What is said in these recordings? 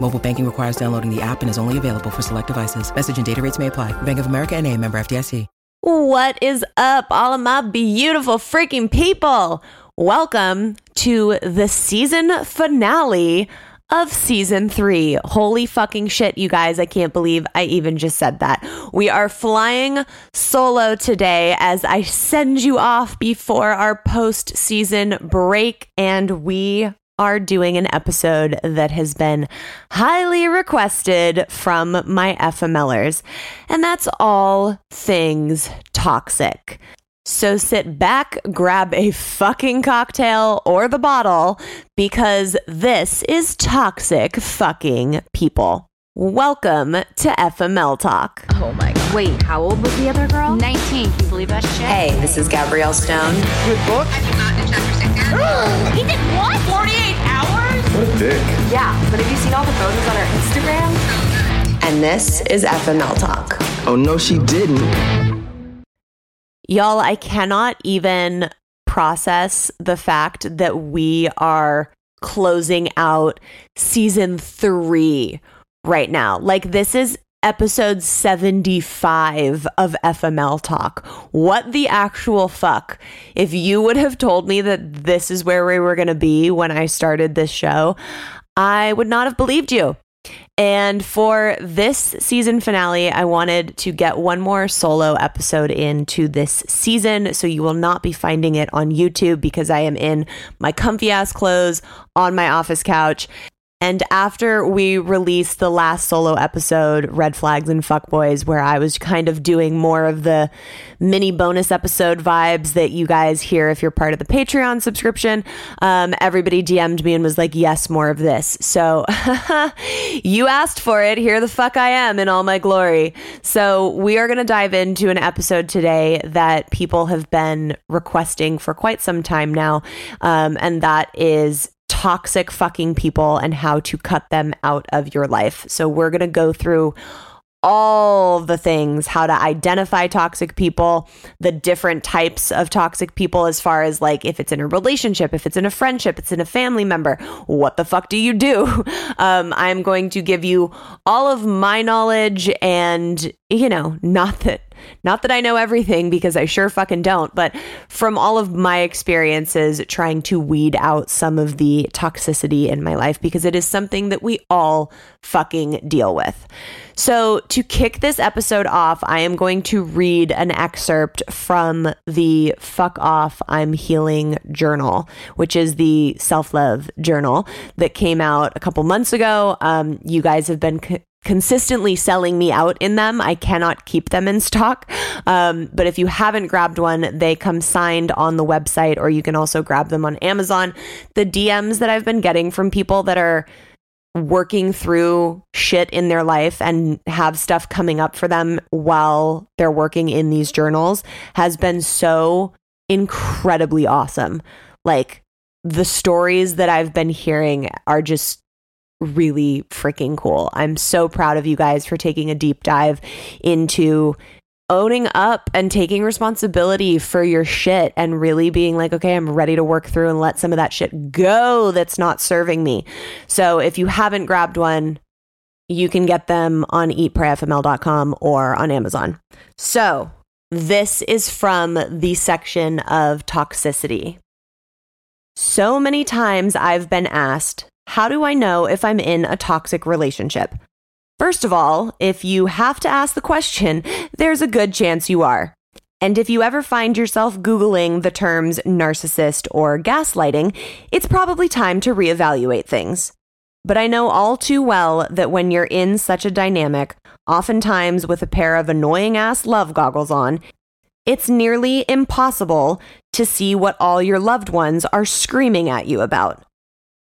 Mobile banking requires downloading the app and is only available for select devices. Message and data rates may apply. Bank of America NA, member FDIC. What is up, all of my beautiful freaking people? Welcome to the season finale of season 3. Holy fucking shit, you guys. I can't believe I even just said that. We are flying solo today as I send you off before our post-season break, and we are doing an episode that has been highly requested from my FMLers, and that's all things toxic. So sit back, grab a fucking cocktail or the bottle, because this is Toxic Fucking People. Welcome to FML Talk. Oh my God. Wait, how old was the other girl? 19. Can you believe that shit? Hey, this is Gabrielle Stone. Good book. I did not intend to sit down. He did what? 48 hours? What a dick. Yeah, but have you seen all the photos on her Instagram? And this is FML Talk. Oh no, she didn't. Y'all, I cannot even process the fact that we are closing out season 3 right now. Like, this is episode 75 of FML Talk. What the actual fuck? If you would have told me that this is where we were going to be when I started this show, I would not have believed you. And for this season finale, I wanted to get one more solo episode into this season, so you will not be finding it on YouTube because I am in my comfy ass clothes on my office couch. And after we released the last solo episode, Red Flags and Fuckboys, where I was kind of doing more of the mini bonus episode vibes that you guys hear if you're part of the Patreon subscription, everybody DM'd me and was like, yes, more of this. So you asked for it. Here the fuck I am in all my glory. So we are going to dive into an episode today that people have been requesting for quite some time now, and that is toxic fucking people and how to cut them out of your life. So we're going to go through all the things, how to identify toxic people, the different types of toxic people, as far as like if it's in a relationship, if it's in a friendship, it's in a family member, what the fuck do you do? I'm going to give you all of my knowledge, and you know, not that I know everything, because I sure fucking don't, but from all of my experiences trying to weed out some of the toxicity in my life, because it is something that we all fucking deal with. So to kick this episode off, I am going to read an excerpt from the Fuck Off I'm Healing journal, which is the self-love journal that came out a couple months ago. You guys have been consistently selling me out in them. I cannot keep them in stock. But if you haven't grabbed one, they come signed on the website, or you can also grab them on Amazon. The DMs that I've been getting from people that are working through shit in their life and have stuff coming up for them while they're working in these journals has been so incredibly awesome. Like, the stories that I've been hearing are just really freaking cool. I'm so proud of you guys for taking a deep dive into owning up and taking responsibility for your shit and really being like, okay, I'm ready to work through and let some of that shit go that's not serving me. So if you haven't grabbed one, you can get them on eatprayfml.com or on Amazon. So this is from the section of toxicity. So many times I've been asked, how do I know if I'm in a toxic relationship? First of all, if you have to ask the question, there's a good chance you are. And if you ever find yourself Googling the terms narcissist or gaslighting, it's probably time to reevaluate things. But I know all too well that when you're in such a dynamic, oftentimes with a pair of annoying-ass love goggles on, it's nearly impossible to see what all your loved ones are screaming at you about.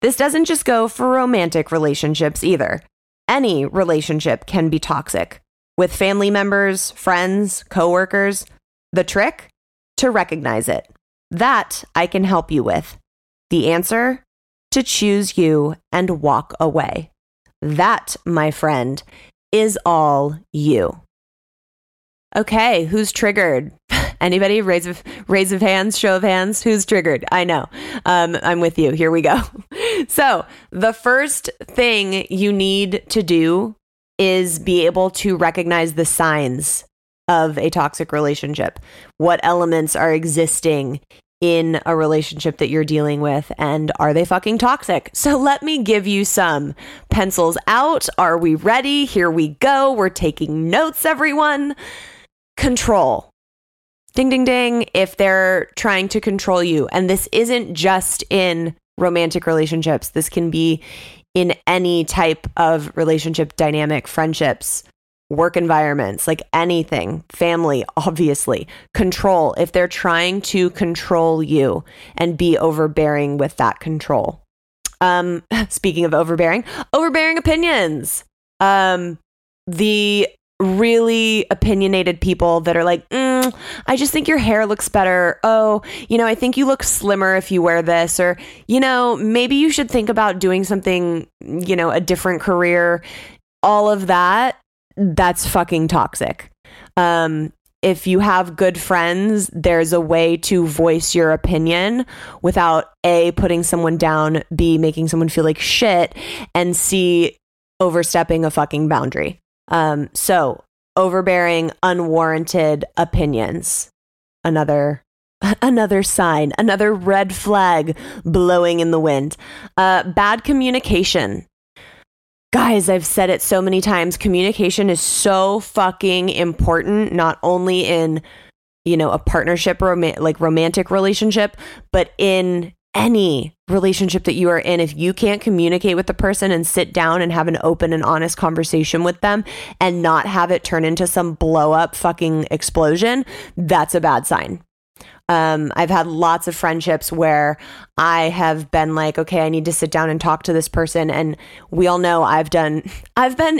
This doesn't just go for romantic relationships either. Any relationship can be toxic, with family members, friends, coworkers. The trick? To recognize it. That I can help you with. The answer? To choose you and walk away. That, my friend, is all you. Okay, who's triggered? Anybody? Raise of hands, show of hands. Who's triggered? I know. I'm with you. Here we go. So the first thing you need to do is be able to recognize the signs of a toxic relationship. What elements are existing in a relationship that you're dealing with, and are they fucking toxic? So let me give you some pencils out. Are we ready? Here we go. We're taking notes, everyone. Control. Ding, ding, ding. If they're trying to control you, and this isn't just in romantic relationships, this can be in any type of relationship dynamic, friendships, work environments, like anything, family, obviously. Control. If they're trying to control you and be overbearing with that control. Speaking of overbearing opinions. The really opinionated people that are like, I just think your hair looks better. Oh, I think you look slimmer if you wear this, or, maybe you should think about doing something, a different career. All of that, that's fucking toxic. If you have good friends, there's a way to voice your opinion without A, putting someone down, B, making someone feel like shit, and C, overstepping a fucking boundary. So overbearing, unwarranted opinions, another sign, another red flag blowing in the wind. Bad communication. Guys, I've said it so many times. Communication is so fucking important, not only in, a partnership, romantic relationship, but in any relationship that you are in. If you can't communicate with the person and sit down and have an open and honest conversation with them and not have it turn into some blow up fucking explosion, that's a bad sign. I've had lots of friendships where I have been like, okay, I need to sit down and talk to this person. And we all know I've been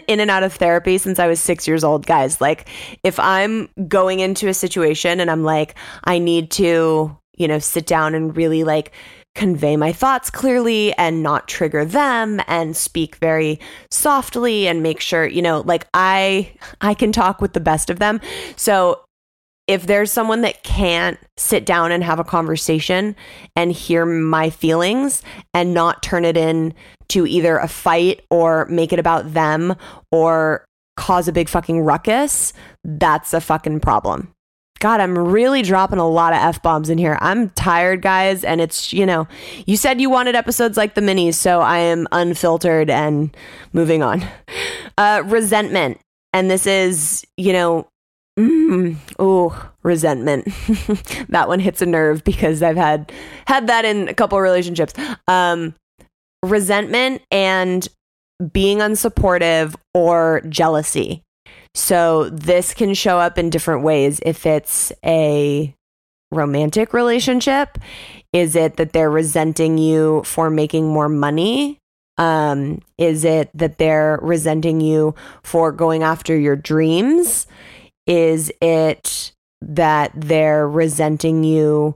in and out of therapy since I was 6 years old, guys. Like, if I'm going into a situation and I'm like, I need to, sit down and really like convey my thoughts clearly and not trigger them and speak very softly and make sure, I can talk with the best of them. So if there's someone that can't sit down and have a conversation and hear my feelings and not turn it into either a fight or make it about them or cause a big fucking ruckus, that's a fucking problem. God, I'm really dropping a lot of F-bombs in here. I'm tired, guys, and it's, you said you wanted episodes like the minis, so I am unfiltered and moving on. Resentment. And this is, resentment. That one hits a nerve because I've had that in a couple of relationships. Resentment and being unsupportive or jealousy. So this can show up in different ways. If it's a romantic relationship, is it that they're resenting you for making more money? Is it that they're resenting you for going after your dreams? Is it that they're resenting you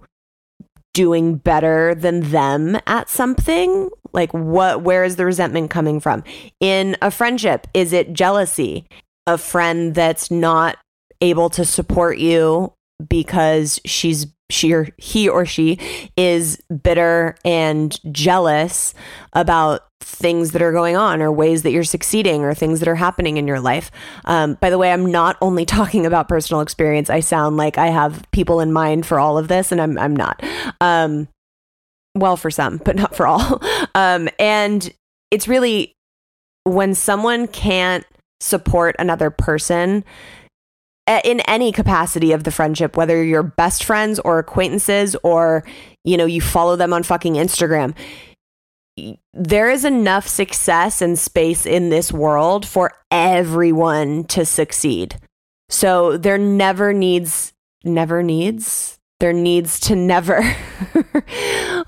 doing better than them at something? Like, where is the resentment coming from? In a friendship, is it jealousy? A friend that's not able to support you because he or she is bitter and jealous about things that are going on or ways that you're succeeding or things that are happening in your life. By the way, I'm not only talking about personal experience. I sound like I have people in mind for all of this, and I'm not. Well, for some, but not for all. And it's really when someone can't support another person, in any capacity of the friendship, whether you're best friends or acquaintances or, you know, you follow them on fucking Instagram. There is enough success and space in this world for everyone to succeed. So there needs to never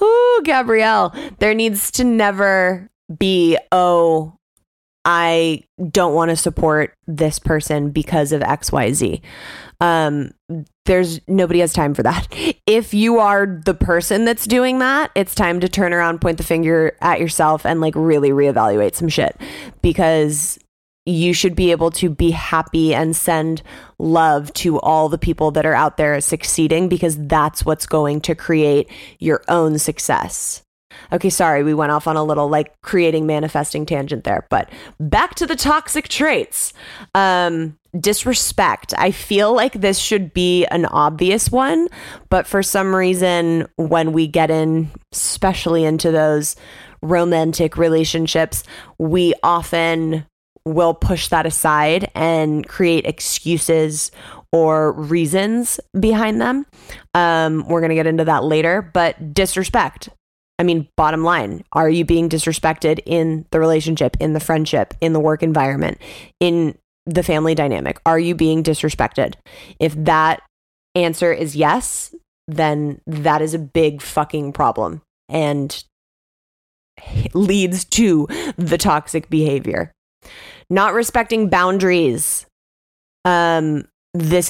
ooh, Gabrielle, there needs to never be, oh, I don't want to support this person because of XYZ. There's nobody has time for that. If you are the person that's doing that, it's time to turn around, point the finger at yourself, and like really reevaluate some shit, because you should be able to be happy and send love to all the people that are out there succeeding, because that's what's going to create your own success. Okay, sorry, we went off on a little like creating manifesting tangent there, but back to the toxic traits. Disrespect. I feel like this should be an obvious one, but for some reason, when we get in, especially into those romantic relationships, we often will push that aside and create excuses or reasons behind them. We're going to get into that later, but disrespect. I mean, bottom line, are you being disrespected in the relationship, in the friendship, in the work environment, in the family dynamic? Are you being disrespected? If that answer is yes, then that is a big fucking problem and leads to the toxic behavior. Not respecting boundaries. This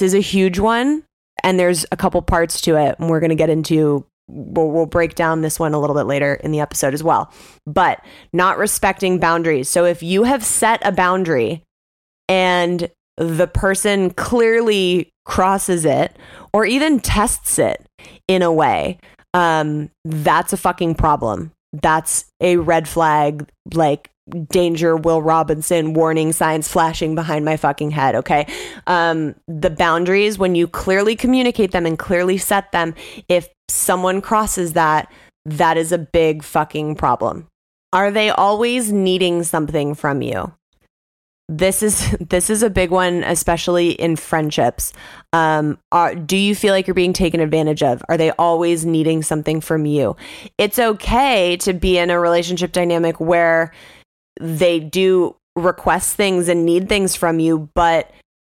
is a huge one, and there's a couple parts to it, and we're going to get into. We'll break down this one a little bit later in the episode as well, but not respecting boundaries. So if you have set a boundary and the person clearly crosses it or even tests it in a way, that's a fucking problem. That's a red flag, like danger, Will Robinson, warning signs flashing behind my fucking head, okay? The boundaries, when you clearly communicate them and clearly set them, if someone crosses that, that is a big fucking problem. Are they always needing something from you? This is a big one, especially in friendships. Do you feel like you're being taken advantage of? Are they always needing something from you? It's okay to be in a relationship dynamic where they do request things and need things from you, but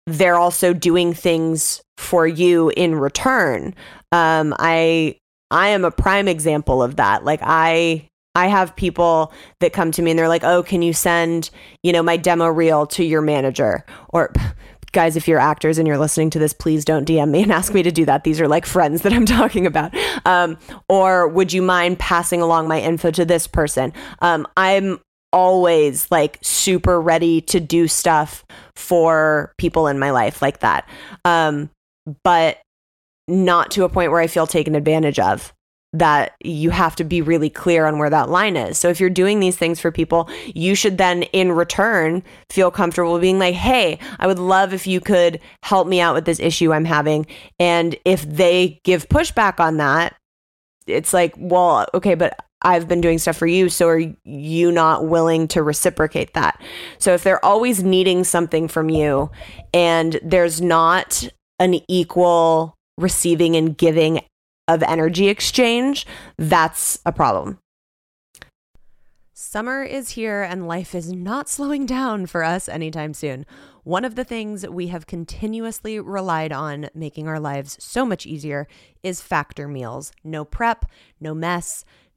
they're also doing things for you in return. I am a prime example of that. Like I have people that come to me and they're like, oh, can you send, you know, my demo reel to your manager? Or guys, if you're actors and you're listening to this, please don't DM me and ask me to do that. These are like friends that I'm talking about. Or would you mind passing along my info to this person? I'm always like super ready to do stuff for people in my life like that. But not to a point where I feel taken advantage of. That you have to be really clear on where that line is. So if you're doing these things for people, you should then in return feel comfortable being like, hey, I would love if you could help me out with this issue I'm having. And if they give pushback on that, it's like, well, okay, but I've been doing stuff for you, so are you not willing to reciprocate that? So if they're always needing something from you and there's not an equal receiving and giving of energy exchange, that's a problem. Summer is here and life is not slowing down for us anytime soon. One of the things we have continuously relied on making our lives so much easier is Factor meals. No prep, no mess,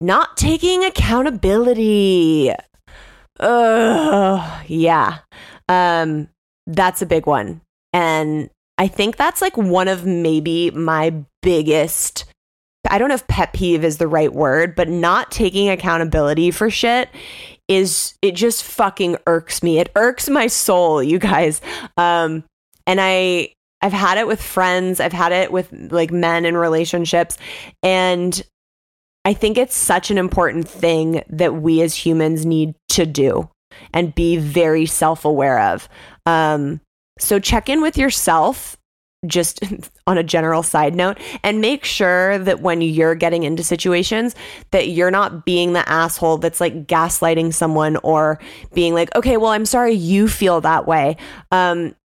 Not taking accountability. Yeah. That's a big one. And I think that's like one of maybe my biggest, I don't know if pet peeve is the right word, but not taking accountability for shit is, it just fucking irks me. It irks my soul, you guys. And I've had it with friends. I've had it with like men in relationships. And I think it's such an important thing that we as humans need to do and be very self-aware of. So check in with yourself, just on a general side note, and make sure that when you're getting into situations that you're not being the asshole that's like gaslighting someone or being like, okay, well, I'm sorry you feel that way.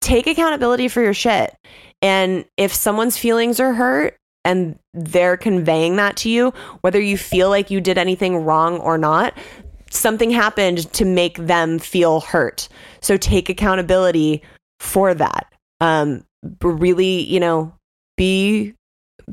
Take accountability for your shit. And if someone's feelings are hurt, and they're conveying that to you, whether you feel like you did anything wrong or not, something happened to make them feel hurt. So take accountability for that. Really, you know, be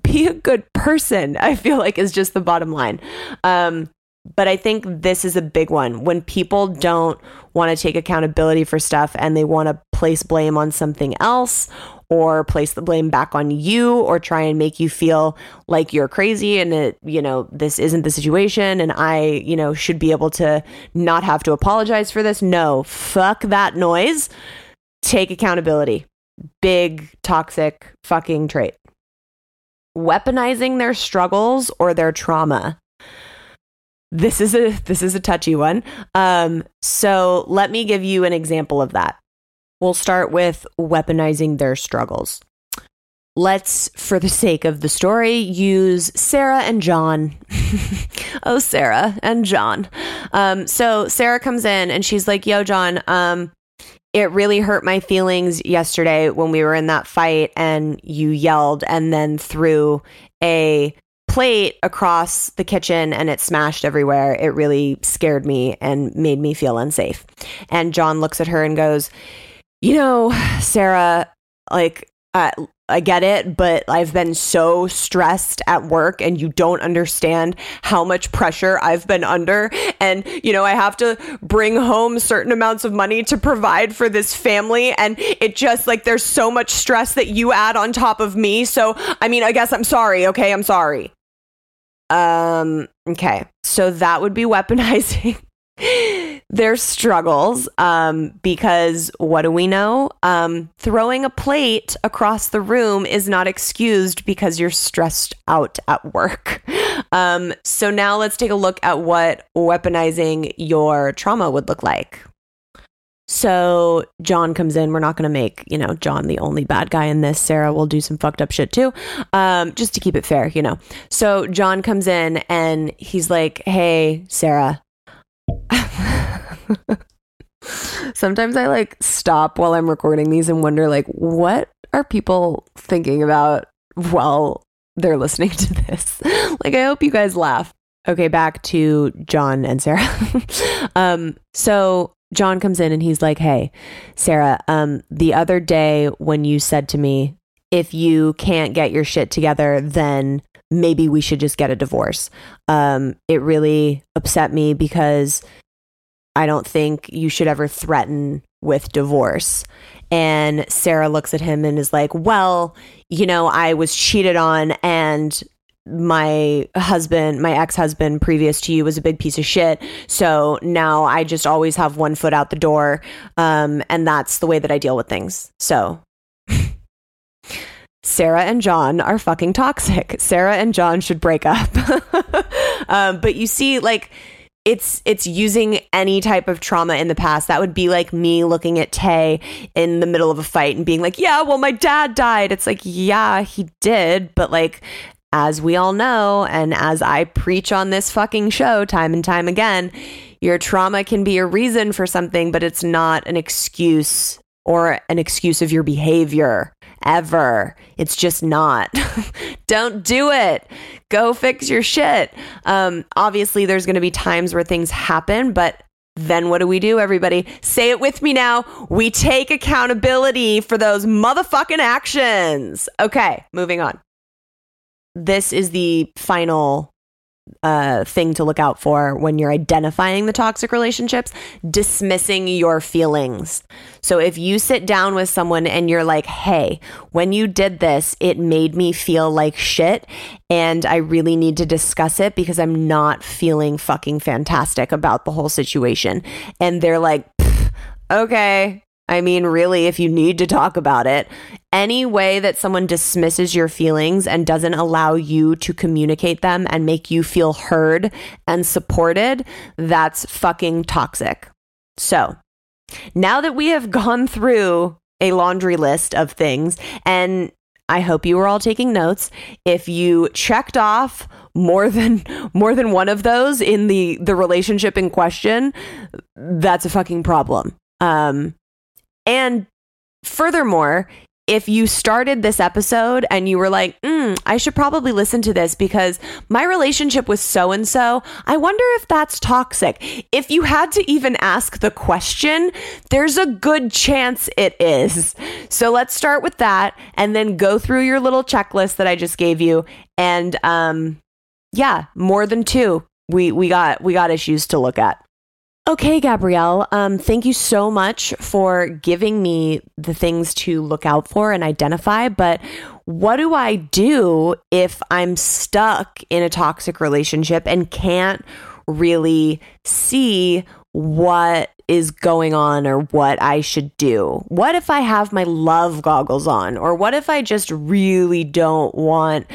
a good person, I feel like, is just the bottom line. But I think this is a big one. When people don't want to take accountability for stuff and they want to place blame on something else or place the blame back on you or try and make you feel like you're crazy and that, you know, this isn't the situation and I, you know, should be able to not have to apologize for this. No, fuck that noise. Take accountability. Big, toxic fucking trait. Weaponizing their struggles or their trauma. This is a touchy one. So let me give you an example of that. We'll start with weaponizing their struggles. Let's, for the sake of the story, use Sarah and John. Oh, Sarah and John. So Sarah comes in and she's like, yo, John, it really hurt my feelings yesterday when we were in that fight and you yelled and then threw a plate across the kitchen and it smashed everywhere. It really scared me and made me feel unsafe. And John looks at her and goes, you know, Sarah, like, I get it, but I've been so stressed at work and you don't understand how much pressure I've been under. And, you know, I have to bring home certain amounts of money to provide for this family. And it just like, there's so much stress that you add on top of me. So, I mean, I guess I'm sorry. Okay. I'm sorry. Okay. So that would be weaponizing their struggles, because what do we know? Throwing a plate across the room is not excused because you're stressed out at work. So now let's take a look at what weaponizing your trauma would look like. So John comes in. We're not going to make, you know, John the only bad guy in this. Sarah will do some fucked up shit too, just to keep it fair, you know. So John comes in and he's like, hey, Sarah. Sometimes I like stop while I'm recording these and wonder like what are people thinking about while they're listening to this. Like, I hope you guys laugh. Okay, back to John and Sarah. So John comes in and he's like, hey, Sarah, the other day when you said to me, if you can't get your shit together, then maybe we should just get a divorce. It really upset me because I don't think you should ever threaten with divorce. And Sarah looks at him and is like, well, you know, I was cheated on and my ex-husband previous to you was a big piece of shit. So now I just always have one foot out the door. And that's the way that I deal with things. So Sarah and John are fucking toxic. Sarah and John should break up. But you see, like, it's using any type of trauma in the past. That would be like me looking at Tay in the middle of a fight and being like, yeah, well, my dad died. It's like, yeah, he did. But like, as we all know, and as I preach on this fucking show time and time again, your trauma can be a reason for something, but it's not an excuse or an excuse of your behavior ever. It's just not. Don't do it. Go fix your shit. Obviously, there's going to be times where things happen, but then what do we do, everybody? Say it with me now. We take accountability for those motherfucking actions. Okay, moving on. This is the final thing to look out for when you're identifying the toxic relationships: dismissing your feelings. So if you sit down with someone and you're like, hey, when you did this, it made me feel like shit, and I really need to discuss it because I'm not feeling fucking fantastic about the whole situation. And they're like, okay. I mean, really, if you need to talk about it, any way that someone dismisses your feelings and doesn't allow you to communicate them and make you feel heard and supported, that's fucking toxic. So now that we have gone through a laundry list of things, and I hope you were all taking notes. If you checked off more than one of those in the relationship in question, that's a fucking problem. And furthermore, if you started this episode and you were like, I should probably listen to this because my relationship was so-and-so, I wonder if that's toxic. If you had to even ask the question, there's a good chance it is. So let's start with that and then go through your little checklist that I just gave you. And more than two, we got issues to look at. Okay, Gabrielle, thank you so much for giving me the things to look out for and identify. But what do I do if I'm stuck in a toxic relationship and can't really see what is going on or what I should do? What if I have my love goggles on? Or what if I just really don't want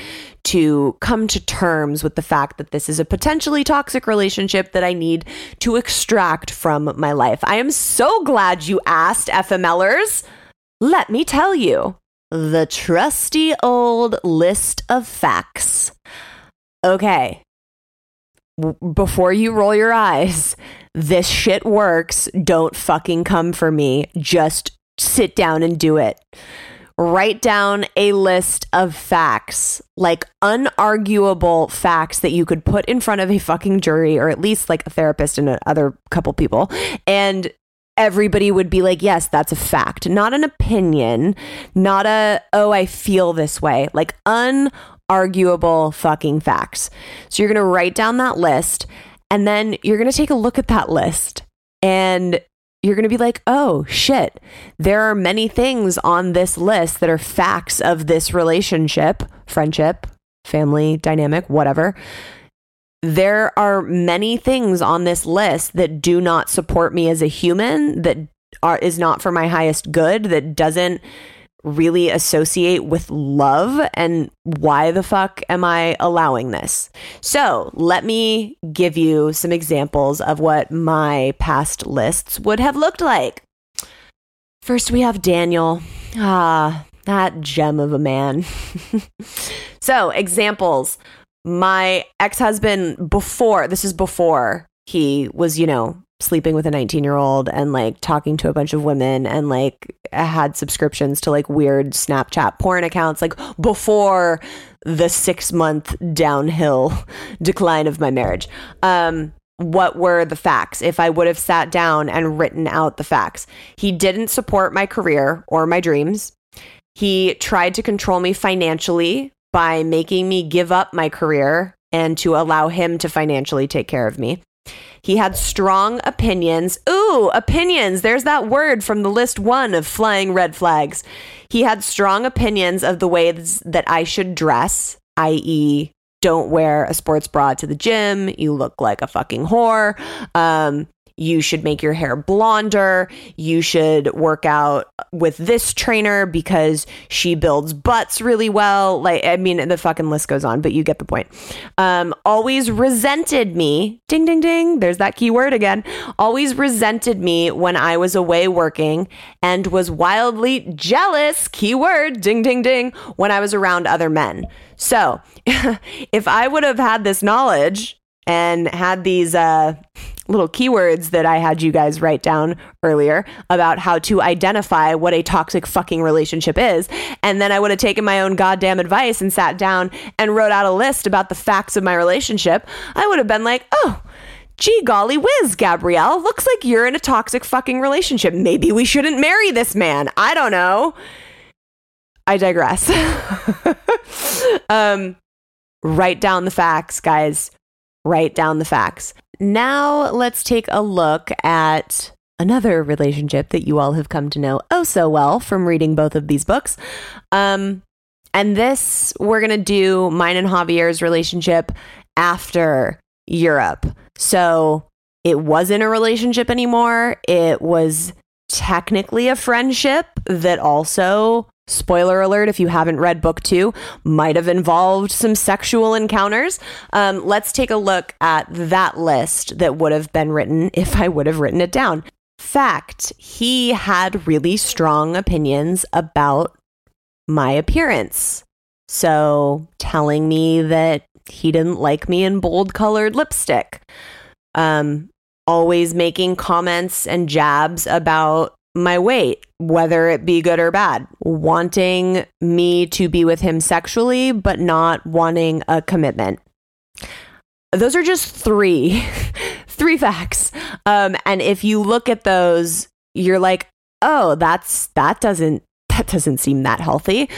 to come to terms with the fact that this is a potentially toxic relationship that I need to extract from my life? I am so glad you asked, FMLers. Let me tell you the trusty old list of facts. Okay. Before you roll your eyes, this shit works. Don't fucking come for me. Just sit down and do it. Write down a list of facts, like unarguable facts that you could put in front of a fucking jury, or at least like a therapist and another couple people, and everybody would be like, yes, that's a fact. Not an opinion, not a, oh, I feel this way, like unarguable fucking facts. So you're going to write down that list, and then you're going to take a look at that list, and you're going to be like, oh shit, there are many things on this list that are facts of this relationship, friendship, family dynamic, whatever. There are many things on this list that do not support me as a human, that is not for my highest good, that doesn't really associate with love, and why the fuck am I allowing this? So let me give you some examples of what my past lists would have looked like. First, we have Daniel. That gem of a man. So examples. My ex-husband, before he was, sleeping with a 19-year-old and like talking to a bunch of women and like had subscriptions to like weird Snapchat porn accounts, like before the 6-month downhill decline of my marriage. What were the facts? If I would have sat down and written out the facts, he didn't support my career or my dreams. He tried to control me financially by making me give up my career and to allow him to financially take care of me. He had strong opinions. Ooh, opinions. There's that word from the list one of flying red flags. He had strong opinions of the ways that I should dress, i.e., don't wear a sports bra to the gym. You look like a fucking whore. you should make your hair blonder, you should work out with this trainer because she builds butts really well. Like, I mean, the fucking list goes on, but you get the point. Always resented me. Ding, ding, ding. There's that key word again. Always resented me when I was away working and was wildly jealous, keyword, ding, ding, ding, when I was around other men. So if I would have had this knowledge and had these little keywords that I had you guys write down earlier about how to identify what a toxic fucking relationship is, and then I would have taken my own goddamn advice and sat down and wrote out a list about the facts of my relationship, I would have been like, oh, gee golly whiz, Gabrielle, looks like you're in a toxic fucking relationship. Maybe we shouldn't marry this man. I don't know. I digress. Write down the facts, guys. Write down the facts. Now let's take a look at another relationship that you all have come to know oh so well from reading both of these books. And this, we're going to do mine and Javier's relationship after Europe. So it wasn't a relationship anymore. It was technically a friendship that also, spoiler alert, if you haven't read book 2, might have involved some sexual encounters. Let's take a look at that list that would have been written if I would have written it down. Fact, he had really strong opinions about my appearance. So telling me that he didn't like me in bold colored lipstick. Always making comments and jabs about my weight, whether it be good or bad, wanting me to be with him sexually, but not wanting a commitment. Those are just three facts. And if you look at those, you're like, oh, that doesn't seem that healthy.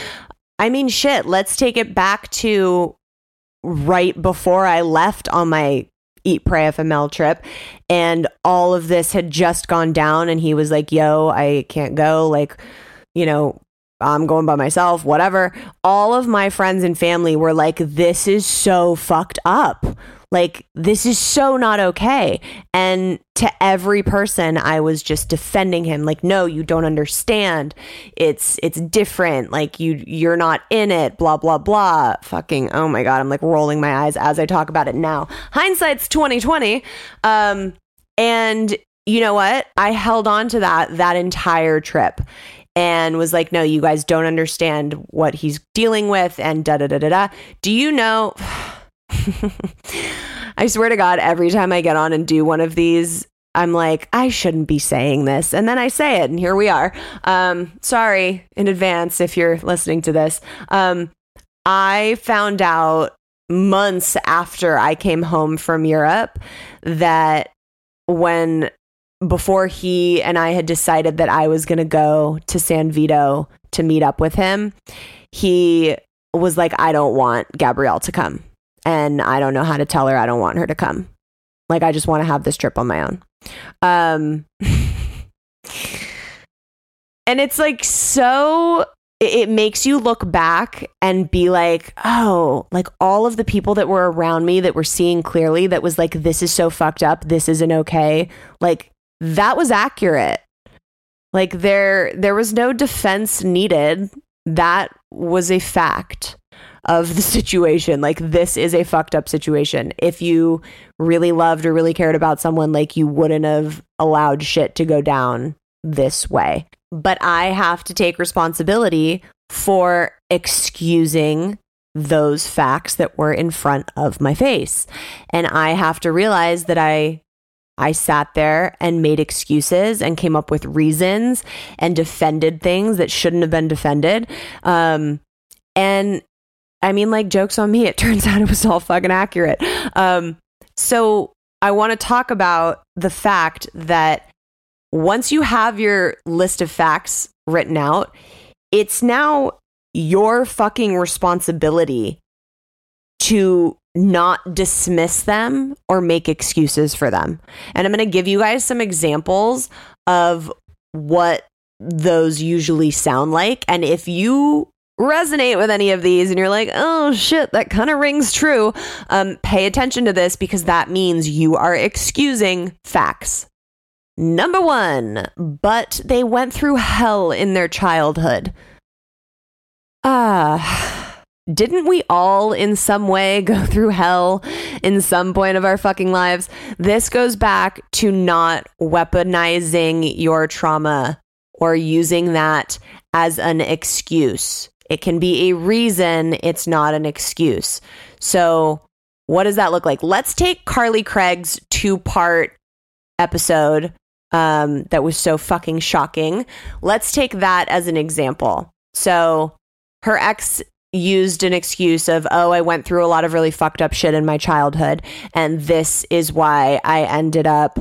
I mean, shit, let's take it back to right before I left on my Eat, Pray, FML trip, and all of this had just gone down, and he was like, yo, I can't go, like, you know, I'm going by myself, whatever. All of my friends and family were like, this is so fucked up, like, this is so not okay. And to every person, I was just defending him, like, no, you don't understand, it's different, like, you're not in it, blah blah blah. Fucking, oh my god, I'm like rolling my eyes as I talk about it now. Hindsight's 2020. And you know what, I held on to that entire trip and was like, no, you guys don't understand what he's dealing with, and da da da da da. Do you know? I swear to God, every time I get on and do one of these, I'm like, I shouldn't be saying this. And then I say it, and here we are. Sorry in advance if you're listening to this. I found out months after I came home from Europe that before he and I had decided that I was going to go to San Vito to meet up with him, he was like, I don't want Gabrielle to come. And I don't know how to tell her I don't want her to come. Like, I just want to have this trip on my own. And it's like, so it makes you look back and be like, oh, like all of the people that were around me that were seeing clearly that was like, this is so fucked up, this isn't okay. Like, that was accurate. Like, there was no defense needed. That was a fact of the situation. Like, this is a fucked up situation. If you really loved or really cared about someone, like, you wouldn't have allowed shit to go down this way. But I have to take responsibility for excusing those facts that were in front of my face. And I have to realize that I sat there and made excuses and came up with reasons and defended things that shouldn't have been defended. And I mean, like, joke's on me. It turns out it was all fucking accurate. So I want to talk about the fact that once you have your list of facts written out, it's now your fucking responsibility to not dismiss them or make excuses for them. And I'm going to give you guys some examples of what those usually sound like. And if you resonate with any of these and you're like, oh shit, that kind of rings true, pay attention to this, because that means you are excusing facts. Number one, but they went through hell in their childhood. Didn't we all in some way go through hell in some point of our fucking lives? This goes back to not weaponizing your trauma or using that as an excuse. It can be a reason, it's not an excuse. So what does that look like? Let's take Carly Craig's 2-part episode that was so fucking shocking. Let's take that as an example. So her ex used an excuse of, oh, I went through a lot of really fucked up shit in my childhood, and this is why I ended up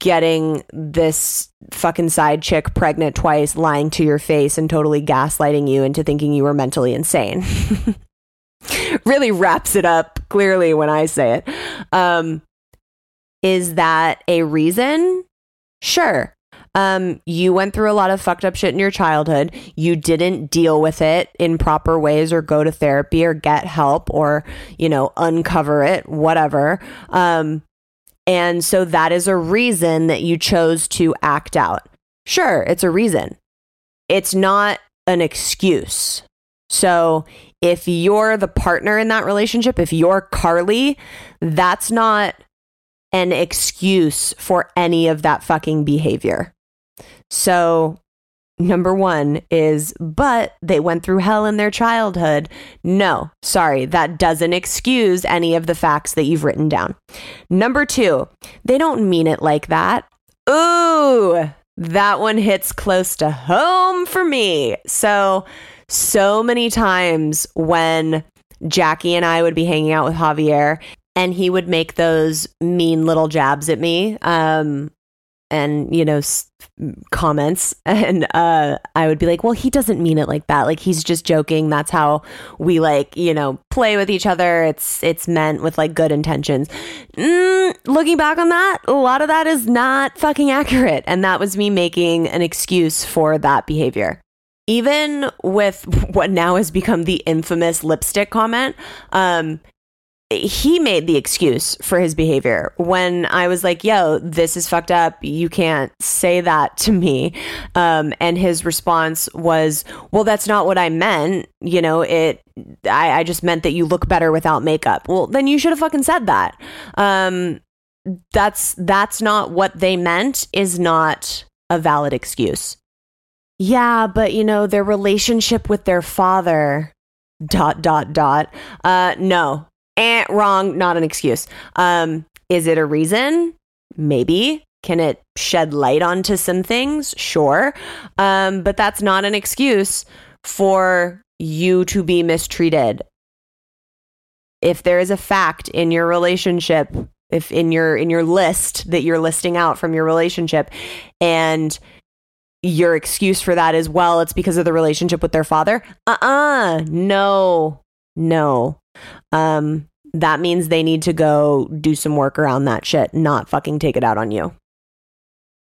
getting this fucking side chick pregnant twice, lying to your face, and totally gaslighting you into thinking you were mentally insane. Really wraps it up clearly when I say it. Is that a reason? Sure. You went through a lot of fucked up shit in your childhood. You didn't deal with it in proper ways or go to therapy or get help or, you know, uncover it, whatever. And so that is a reason that you chose to act out. Sure, it's a reason. It's not an excuse. So if you're the partner in that relationship, if you're Carly, that's not an excuse for any of that fucking behavior. So number one is, but they went through hell in their childhood. No, sorry, that doesn't excuse any of the facts that you've written down. Number two, they don't mean it like that. Ooh, that one hits close to home for me. So many times when Jackie and I would be hanging out with Javier, and he would make those mean little jabs at me and, you know, comments. And I would be like, well, he doesn't mean it like that. Like, he's just joking. That's how we, like, you know, play with each other. It's meant with, like, good intentions. Looking back on that, a lot of that is not fucking accurate. And that was me making an excuse for that behavior. Even with what now has become the infamous lipstick comment, he made the excuse for his behavior when I was like, yo, this is fucked up. You can't say that to me. And his response was, well, that's not what I meant. You know, I just meant that you look better without makeup. Well, then you should have fucking said that. That's not what they meant is not a valid excuse. Yeah, but, you know, their relationship with their father, ... No. Wrong, not an excuse. Is it a reason? Maybe. Can it shed light onto some things? Sure. But that's not an excuse for you to be mistreated. If there is a fact in your relationship, if in your list that you're listing out from your relationship, and your excuse for that is, well, it's because of the relationship with their father. No. That means they need to go do some work around that shit, not fucking take it out on you.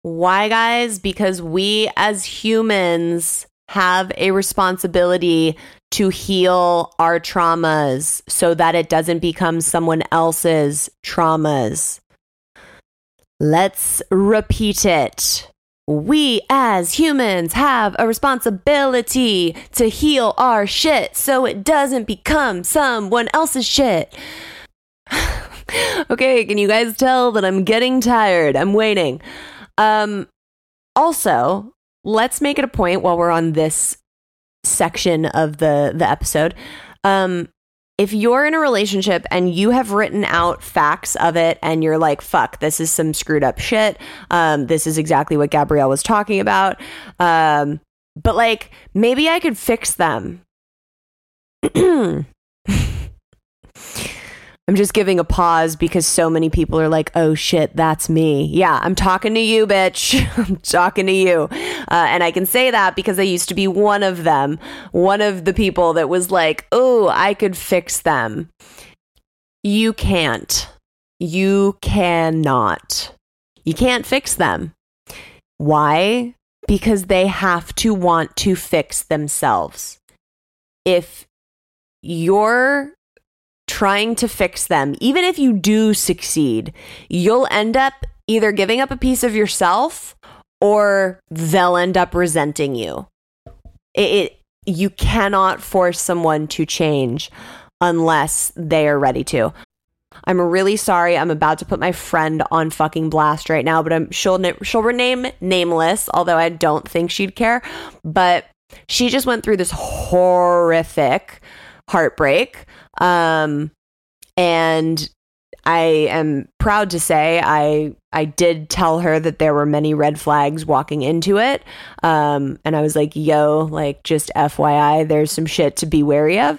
Why, guys? Because we as humans have a responsibility to heal our traumas so that it doesn't become someone else's traumas. Let's repeat it. We as humans have a responsibility to heal our shit so it doesn't become someone else's shit. Okay, can you guys tell that I'm getting tired? I'm waiting. Also, let's make it a point while we're on this section of the episode. If you're in a relationship and you have written out facts of it and you're like, fuck, this is some screwed up shit. This is exactly what Gabrielle was talking about. But like, maybe I could fix them. I'm just giving a pause because so many people are like, oh shit, that's me. Yeah, I'm talking to you, bitch. I'm talking to you. And I can say that because I used to be one of them, one of the people that was like, oh, I could fix them. You can't. You cannot. You can't fix them. Why? Because they have to want to fix themselves. If you're trying to fix them, even if you do succeed, you'll end up either giving up a piece of yourself or they'll end up resenting you. You cannot force someone to change unless they are ready to. I'm really sorry. I'm about to put my friend on fucking blast right now, but she'll rename nameless, although I don't think she'd care. But she just went through this horrific heartbreak. And I am proud to say I did tell her that there were many red flags walking into it. And I was like, yo, like, just FYI, there's some shit to be wary of.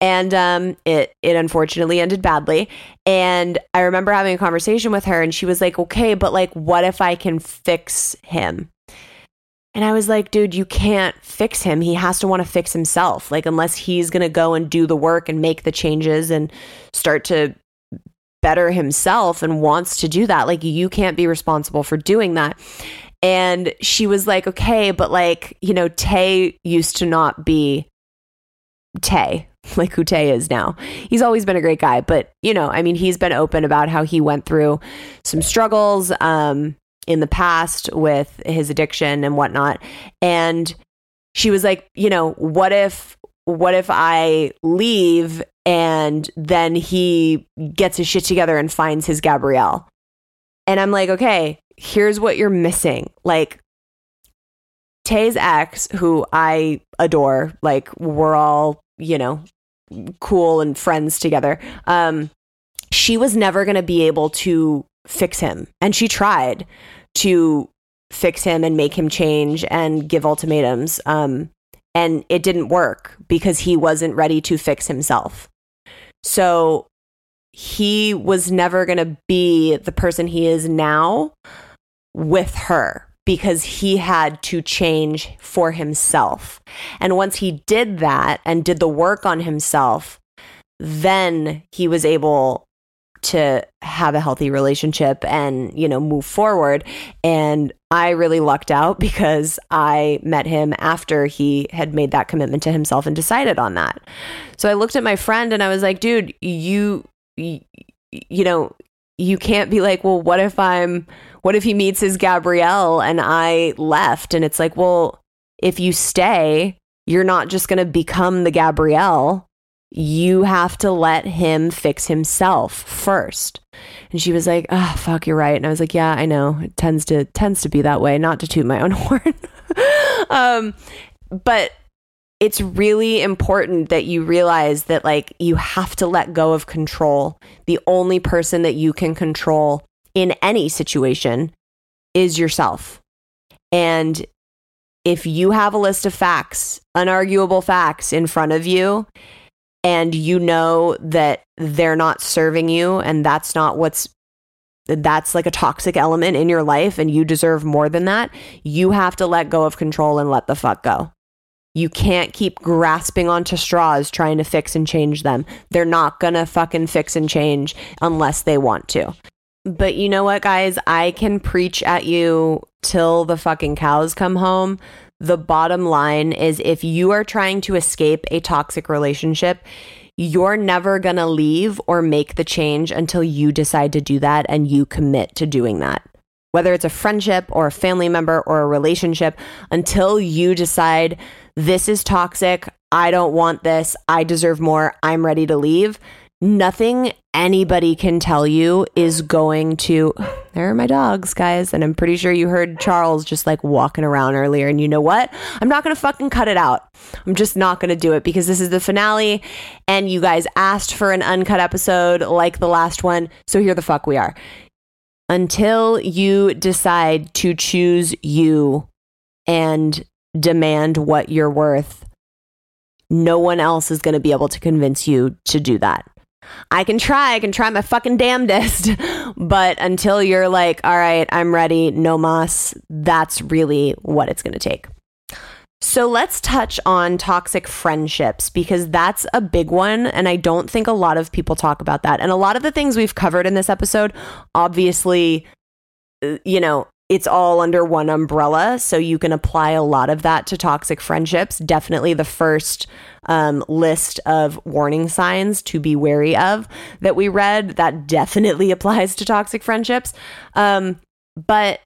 And it unfortunately ended badly. And I remember having a conversation with her and she was like, okay, but like, what if I can fix him? And I was like, dude, you can't fix him. He has to want to fix himself. Like, unless he's going to go and do the work and make the changes and start to better himself and wants to do that, like, you can't be responsible for doing that. And she was like, okay, but like, you know, Tay used to not be Tay, like who Tay is now. He's always been a great guy, but you know, I mean, he's been open about how he went through some struggles in the past with his addiction and whatnot. And she was like, you know, what if I leave and then he gets his shit together and finds his Gabrielle? And I'm like, okay, here's what you're missing. Like, Tay's ex, who I adore, like, we're all, you know, cool and friends together. She was never going to be able to fix him. And she tried to fix him and make him change and give ultimatums. And it didn't work because he wasn't ready to fix himself. So he was never going to be the person he is now with her because he had to change for himself. And once he did that and did the work on himself, then he was able to have a healthy relationship and, you know, move forward. And I really lucked out because I met him after he had made that commitment to himself and decided on that. So I looked at my friend and I was like, dude, you know, you can't be like, well, what if he meets his Gabrielle and I left? And it's like, well, if you stay, you're not just going to become the Gabrielle. You have to let him fix himself first. And she was like, oh, fuck, you're right. And I was like, yeah, I know. It tends to be that way, not to toot my own horn. But it's really important that you realize that, like, you have to let go of control. The only person that you can control in any situation is yourself. And if you have a list of facts, unarguable facts in front of you, and you know that they're not serving you and that's like a toxic element in your life and you deserve more than that, you have to let go of control and let the fuck go. You can't keep grasping onto straws trying to fix and change them. They're not gonna fucking fix and change unless they want to. But you know what, guys? I can preach at you till the fucking cows come home. The bottom line is, if you are trying to escape a toxic relationship, you're never going to leave or make the change until you decide to do that and you commit to doing that. Whether it's a friendship or a family member or a relationship, until you decide, this is toxic, I don't want this, I deserve more, I'm ready to leave, nothing anybody can tell you is going to... There are my dogs, guys, and I'm pretty sure you heard Charles just like walking around earlier, and you know what? I'm not going to fucking cut it out. I'm just not going to do it because this is the finale, and you guys asked for an uncut episode like the last one, so here the fuck we are. Until you decide to choose you and demand what you're worth, no one else is going to be able to convince you to do that. I can try my fucking damnedest, but until you're like, all right, I'm ready, no mas, that's really what it's going to take. So let's touch on toxic friendships, because that's a big one, and I don't think a lot of people talk about that. And a lot of the things we've covered in this episode, obviously, you know, it's all under one umbrella, so you can apply a lot of that to toxic friendships. Definitely the first list of warning signs to be wary of that we read, that definitely applies to toxic friendships. But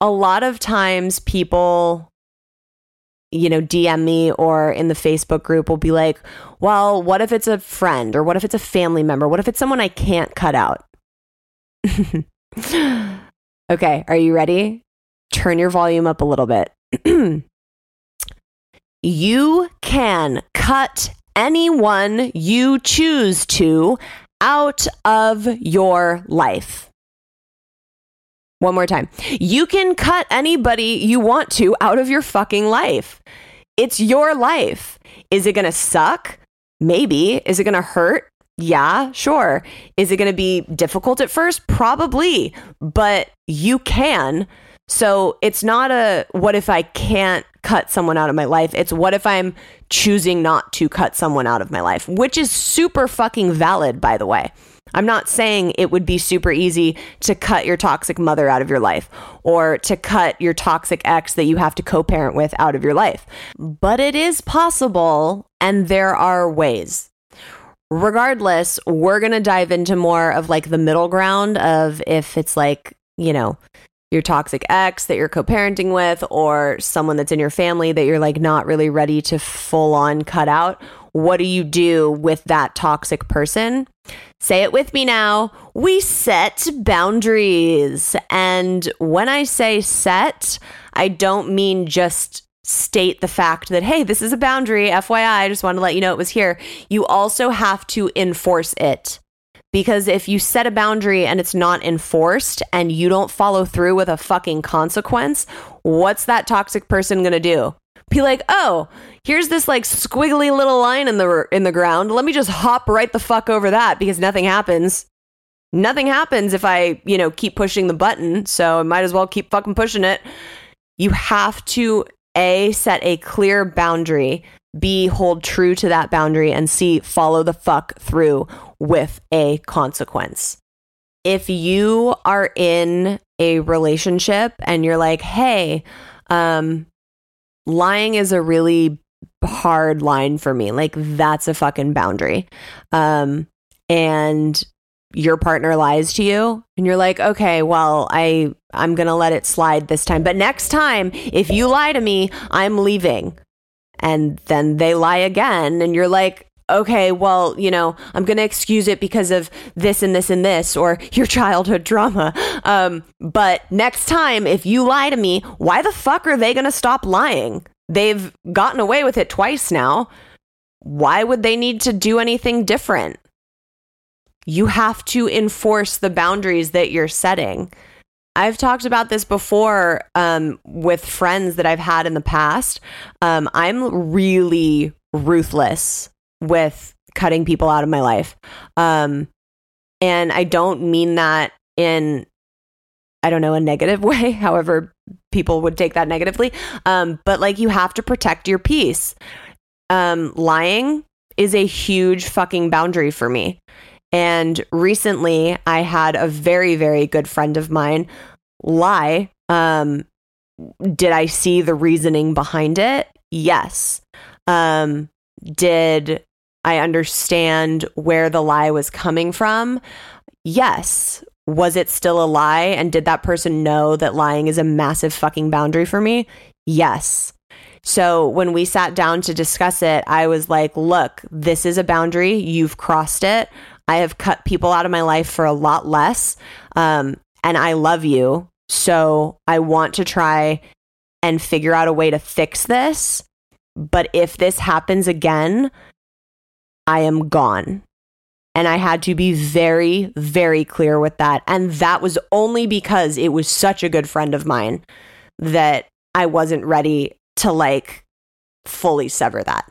a lot of times people, you know, DM me or in the Facebook group will be like, well, what if it's a friend, or what if it's a family member? What if it's someone I can't cut out? Okay, are you ready? Turn your volume up a little bit. You can cut anyone you choose to out of your life. One more time. You can cut anybody you want to out of your fucking life. It's your life. Is it going to suck? Maybe. Is it going to hurt? Yeah, sure. Is it going to be difficult at first? Probably. But you can. So it's not a what if I can't cut someone out of my life. It's what if I'm choosing not to cut someone out of my life, which is super fucking valid, by the way. I'm not saying it would be super easy to cut your toxic mother out of your life, or to cut your toxic ex that you have to co-parent with out of your life. But it is possible, and there are ways. Regardless, we're going to dive into more of like the middle ground of if it's like, you know, your toxic ex that you're co-parenting with, or someone that's in your family that you're like not really ready to full on cut out. What do you do with that toxic person? Say it with me now. We set boundaries. And when I say set, I don't mean just state the fact that, hey, this is a boundary. FYI, I just wanted to let you know it was here. You also have to enforce it. Because if you set a boundary and it's not enforced and you don't follow through with a fucking consequence, what's that toxic person going to do? Be like, oh, here's this like squiggly little line in the ground. Let me just hop right the fuck over that, because nothing happens. Nothing happens if I, you know, keep pushing the button. So I might as well keep fucking pushing it. You have to A, set a clear boundary, B, hold true to that boundary, and C, follow the fuck through with a consequence. If you are in a relationship and you're like, hey, lying is a really hard line for me. Like, that's a fucking boundary. And your partner lies to you and you're like, okay, well, I'm going to let it slide this time. But next time, if you lie to me, I'm leaving. And then they lie again and you're like, okay, well, you know, I'm going to excuse it because of this and this and this, or your childhood drama. But next time, if you lie to me, why the fuck are they going to stop lying? They've gotten away with it twice now. Why would they need to do anything different? You have to enforce the boundaries that you're setting. I've talked about this before with friends that I've had in the past. I'm really ruthless with cutting people out of my life. And I don't mean that in, I don't know, a negative way, however people would take that negatively. But like, you have to protect your peace. Lying is a huge fucking boundary for me. And recently I had a very, very good friend of mine lie. Did I see the reasoning behind it? Yes. Did I understand where the lie was coming from? Yes. Was it still a lie? And did that person know that lying is a massive fucking boundary for me? Yes. So when we sat down to discuss it, I was like, look, this is a boundary. You've crossed it. I have cut people out of my life for a lot less. And I love you. So I want to try and figure out a way to fix this. But if this happens again, I am gone. And I had to be very, very clear with that. And that was only because it was such a good friend of mine that I wasn't ready to like fully sever that.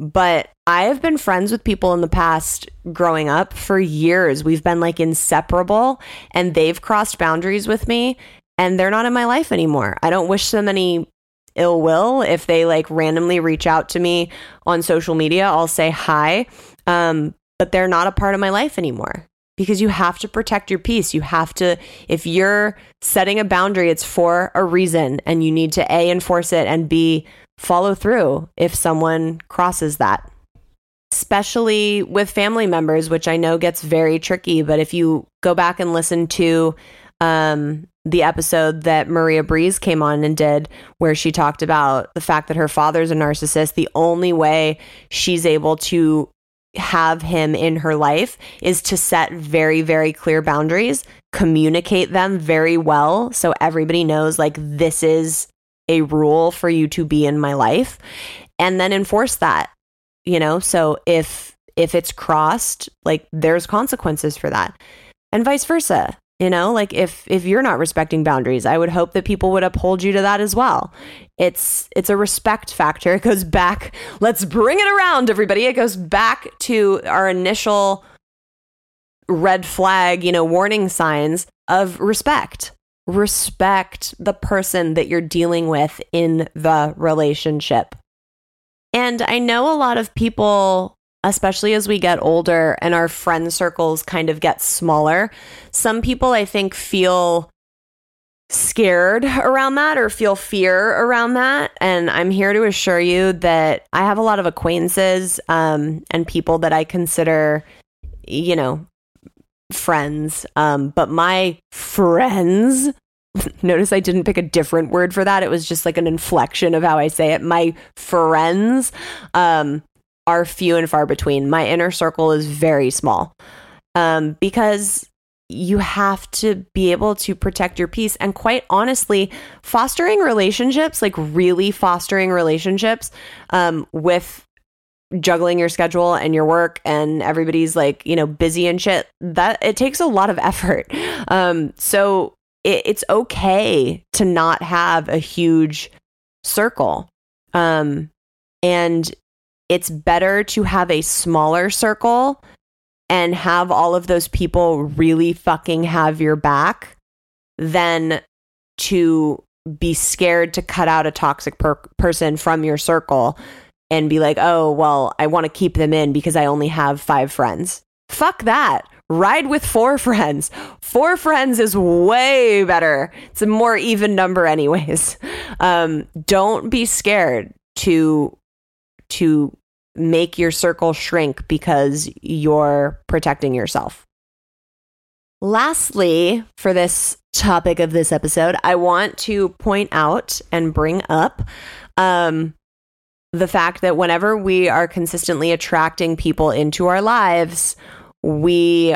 But I have been friends with people in the past growing up for years. We've been like inseparable, and they've crossed boundaries with me, and they're not in my life anymore. I don't wish them any ill will. If they like randomly reach out to me on social media, I'll say hi. But they're not a part of my life anymore, because you have to protect your peace. You have to, if you're setting a boundary, it's for a reason, and you need to A, enforce it, and B, follow through if someone crosses that. Especially with family members, which I know gets very tricky. But if you go back and listen to the episode that Maria Breeze came on and did, where she talked about the fact that her father's a narcissist. The only way she's able to have him in her life is to set very, very clear boundaries, communicate them very well so everybody knows, like, this is a rule for you to be in my life, and then enforce that, you know? So if it's crossed, like, there's consequences for that, and vice versa. You know, like, if you're not respecting boundaries, I would hope that people would uphold you to that as well. It's a respect factor. It goes back. Let's bring it around, everybody. It goes back to our initial red flag, you know, warning signs of respect. Respect the person that you're dealing with in the relationship. And I know a lot of people, especially as we get older and our friend circles kind of get smaller, some people, I think, feel scared around that or feel fear around that. And I'm here to assure you that I have a lot of acquaintances and people that I consider, you know, friends. But my friends, notice I didn't pick a different word for that. It was just like an inflection of how I say it. My friends, are few and far between. My inner circle is very small because you have to be able to protect your peace. And quite honestly, fostering relationships, like really fostering relationships with juggling your schedule and your work and everybody's, like, you know, busy and shit, that it takes a lot of effort. So it's okay to not have a huge circle. And it's better to have a smaller circle and have all of those people really fucking have your back than to be scared to cut out a toxic person from your circle and be like, oh, well, I want to keep them in because I only have 5 friends. Fuck that. Ride with 4 friends. 4 friends is way better. It's a more even number anyways. Don't be scared to make your circle shrink because you're protecting yourself. Lastly, for this topic of this episode, I want to point out and bring up the fact that whenever we are consistently attracting people into our lives, we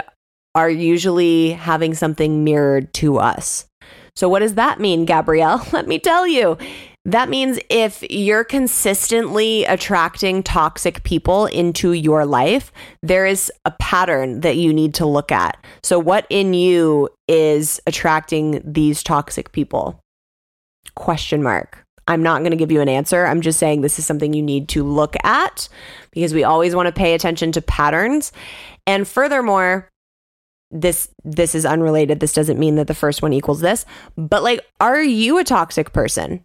are usually having something mirrored to us. So what does that mean, Gabrielle? Let me tell you. That means if you're consistently attracting toxic people into your life, there is a pattern that you need to look at. So what in you is attracting these toxic people? Question mark. I'm not going to give you an answer. I'm just saying this is something you need to look at because we always want to pay attention to patterns. And furthermore, this is unrelated. This doesn't mean that the first one equals this, but, like, are you a toxic person?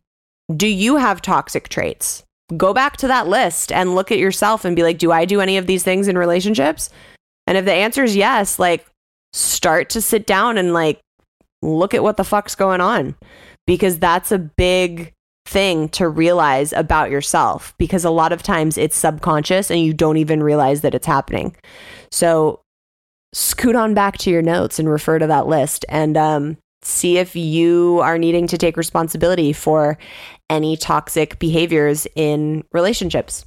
Do you have toxic traits? Go back to that list and look at yourself and be like, do I do any of these things in relationships? And if the answer is yes, like, start to sit down and, like, look at what the fuck's going on, because that's a big thing to realize about yourself, because a lot of times it's subconscious and you don't even realize that it's happening. So scoot on back to your notes and refer to that list and see if you are needing to take responsibility for any toxic behaviors in relationships.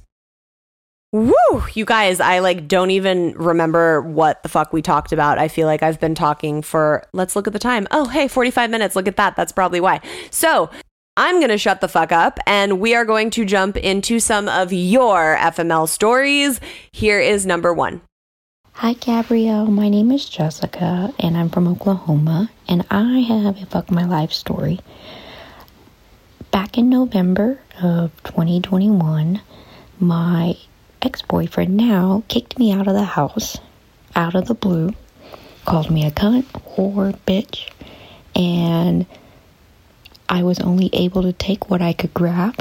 Woo! You guys, I, like, don't even remember what the fuck we talked about. I feel like I've been talking for, let's look at the time. Oh, hey, 45 minutes. Look at that. That's probably why. So I'm going to shut the fuck up, and we are going to jump into some of your FML stories. Here is number 1. Hi, Gabrielle. My name is Jessica, and I'm from Oklahoma, and I have a fuck my life story. Back in November of 2021, my ex-boyfriend now kicked me out of the house, out of the blue, called me a cunt, whore, bitch, and I was only able to take what I could grab,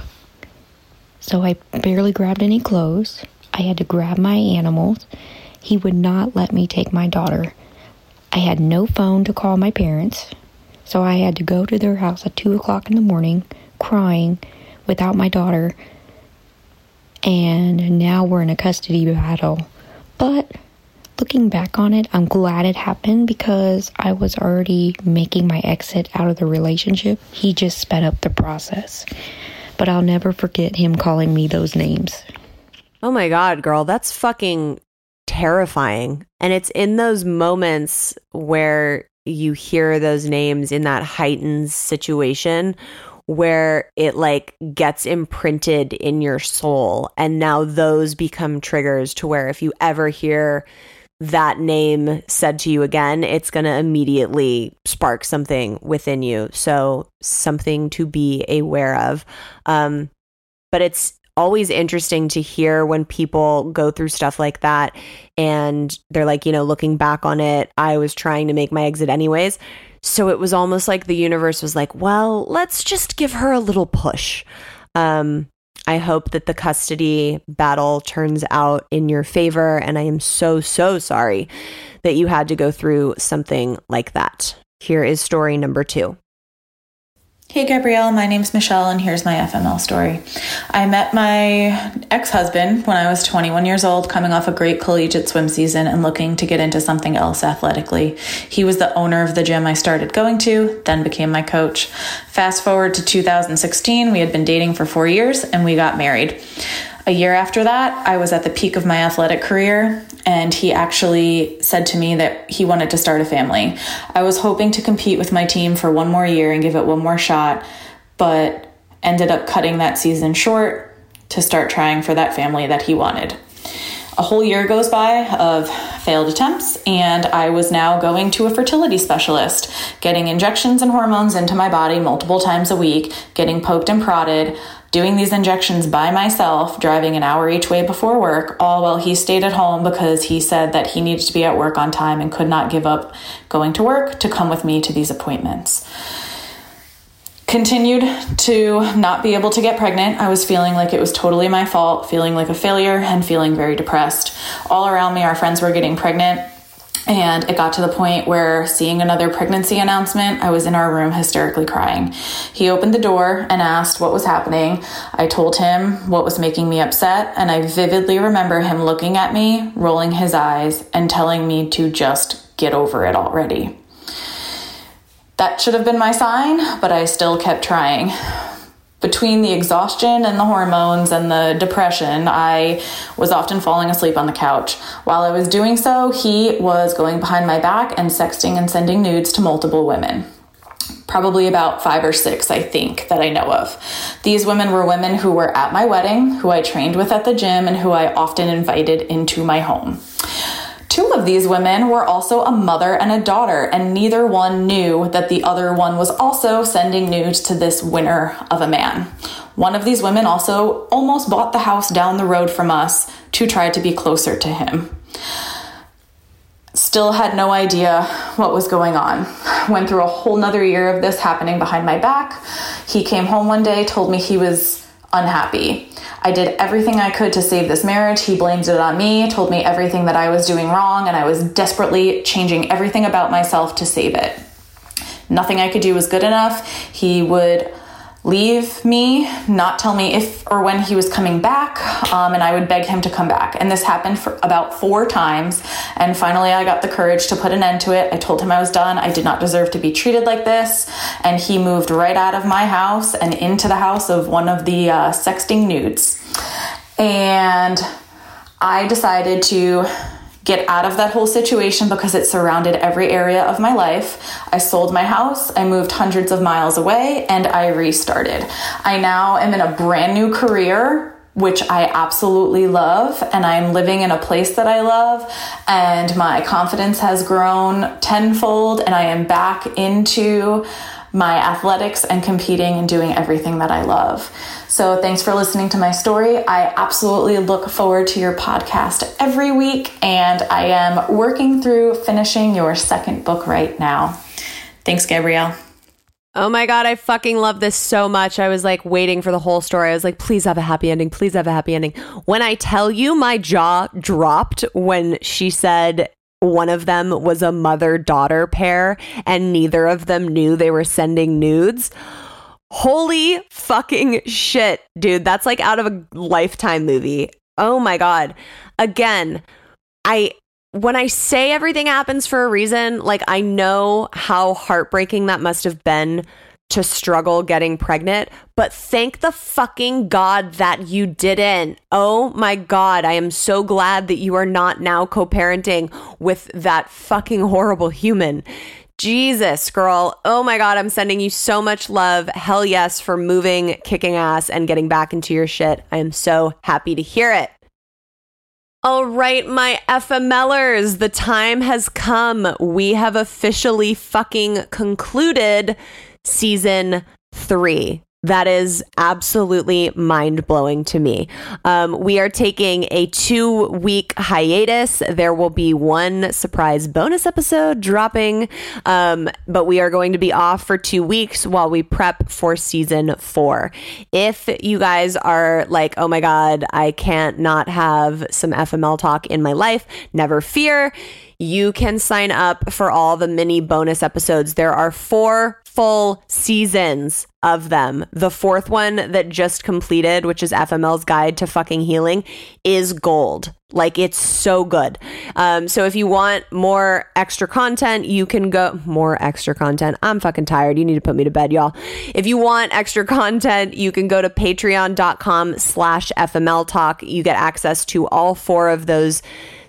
so I barely grabbed any clothes. I had to grab my animals. He would not let me take my daughter. I had no phone to call my parents, so I had to go to their house at 2 o'clock in the morning, crying, without my daughter. And now we're in a custody battle. But looking back on it, I'm glad it happened because I was already making my exit out of the relationship. He just sped up the process. But I'll never forget him calling me those names. Oh my God, girl, that's fucking terrifying. And it's in those moments where you hear those names in that heightened situation where it like gets imprinted in your soul. And now those become triggers to where if you ever hear that name said to you again, it's going to immediately spark something within you. So something to be aware of. But it's always interesting to hear when people go through stuff like that and they're like, you know, looking back on it, I was trying to make my exit anyways. So it was almost like the universe was like, well, let's just give her a little push. I hope that the custody battle turns out in your favor. And I am so, so sorry that you had to go through something like that. Here is story number 2. Hey, Gabrielle, my name's Michelle, and here's my FML story. I met my ex-husband when I was 21 years old, coming off a great collegiate swim season and looking to get into something else athletically. He was the owner of the gym I started going to, then became my coach. Fast forward to 2016, we had been dating for 4 years, and we got married. A year after that, I was at the peak of my athletic career, and he actually said to me that he wanted to start a family. I was hoping to compete with my team for one more year and give it one more shot, but ended up cutting that season short to start trying for that family that he wanted. A whole year goes by of failed attempts, and I was now going to a fertility specialist, getting injections and hormones into my body multiple times a week, getting poked and prodded, doing these injections by myself, driving an hour each way before work, all while he stayed at home because he said that he needed to be at work on time and could not give up going to work to come with me to these appointments. Continued to not be able to get pregnant. I was feeling like it was totally my fault, feeling like a failure, and feeling very depressed. All around me, our friends were getting pregnant, and it got to the point where seeing another pregnancy announcement, I was in our room hysterically crying. He opened the door and asked what was happening. I told him what was making me upset, and I vividly remember him looking at me, rolling his eyes, and telling me to just get over it already. That should have been my sign, but I still kept trying. Between the exhaustion and the hormones and the depression, I was often falling asleep on the couch. While I was doing so, he was going behind my back and sexting and sending nudes to multiple women. Probably about 5 or 6, I think, that I know of. These women were women who were at my wedding, who I trained with at the gym, and who I often invited into my home. 2 of these women were also a mother and a daughter, and neither one knew that the other one was also sending nudes to this winner of a man. One of these women also almost bought the house down the road from us to try to be closer to him. Still had no idea what was going on. Went through a whole nother year of this happening behind my back. He came home one day, told me he was unhappy. I did everything I could to save this marriage. He blamed it on me, told me everything that I was doing wrong, and I was desperately changing everything about myself to save it. Nothing I could do was good enough. He would leave me, not tell me if or when he was coming back, and I would beg him to come back. And this happened for about 4 times, and finally I got the courage to put an end to it. I told him I was done. I did not deserve to be treated like this, and he moved right out of my house and into the house of one of the sexting nudes. And I decided to get out of that whole situation because it surrounded every area of my life. I sold my house, I moved hundreds of miles away, and I restarted. I now am in a brand new career, which I absolutely love, and I'm living in a place that I love, and my confidence has grown tenfold, and I am back into my athletics and competing and doing everything that I love. So thanks for listening to my story. I absolutely look forward to your podcast every week, and I am working through finishing your 2nd book right now. Thanks, Gabrielle. Oh my God, I fucking love this so much. I was like waiting for the whole story. I was like, please have a happy ending. Please have a happy ending. When I tell you, my jaw dropped when she said one of them was a mother-daughter pair and neither of them knew they were sending nudes. Holy fucking shit, dude. That's like out of a Lifetime movie. Oh my God. Again, I when I say everything happens for a reason, like, I know how heartbreaking that must have been to struggle getting pregnant, but thank the fucking God that you didn't. Oh my God, I am so glad that you are not now co-parenting with that fucking horrible human. Jesus, girl. Oh my God, I'm sending you so much love. Hell yes for moving, kicking ass, and getting back into your shit. I am so happy to hear it. All right, my FMLers, the time has come. We have officially fucking concluded season 3. That is absolutely mind-blowing to me. We are taking a 2-week hiatus. There will be one surprise bonus episode dropping, but we are going to be off for 2 weeks while we prep for season 4. If you guys are like, oh my God, I can't not have some FML talk in my life, never fear. You can sign up for all the mini bonus episodes. There are 4 full seasons of them. The 4th one that just completed, which is FML's Guide to Fucking Healing, is gold. Like, it's so good. So if you want more extra content, you can go more extra content. I'm fucking tired. You need to put me to bed, y'all. If you want extra content, you can go to patreon.com/FML Talk. You get access to all 4 of those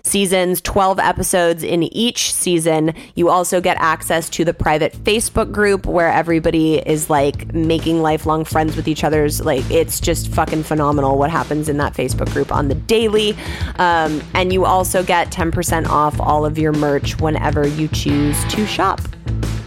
seasons, 12 episodes in each season. You also get access to the private Facebook group where everybody is like making lifelong friends with each other's. Like, it's just fucking phenomenal what happens in that Facebook group on the daily. And you also get 10% off all of your merch whenever you choose to shop.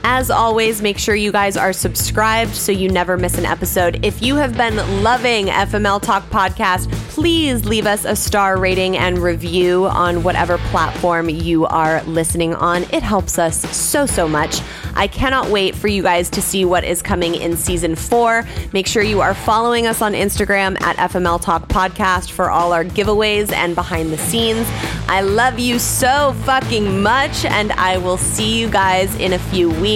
As always, make sure you guys are subscribed so you never miss an episode. If you have been loving FML Talk Podcast, please leave us a star rating and review on whatever platform you are listening on. It helps us so, so much. I cannot wait for you guys to see what is coming in season 4. Make sure you are following us on Instagram at FML Talk Podcast for all our giveaways and behind the scenes. I love you so fucking much, and I will see you guys in a few weeks.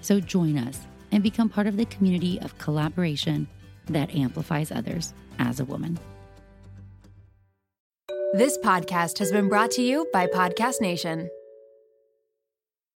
So join us and become part of the community of collaboration that amplifies others as a woman. This podcast has been brought to you by Podcast Nation.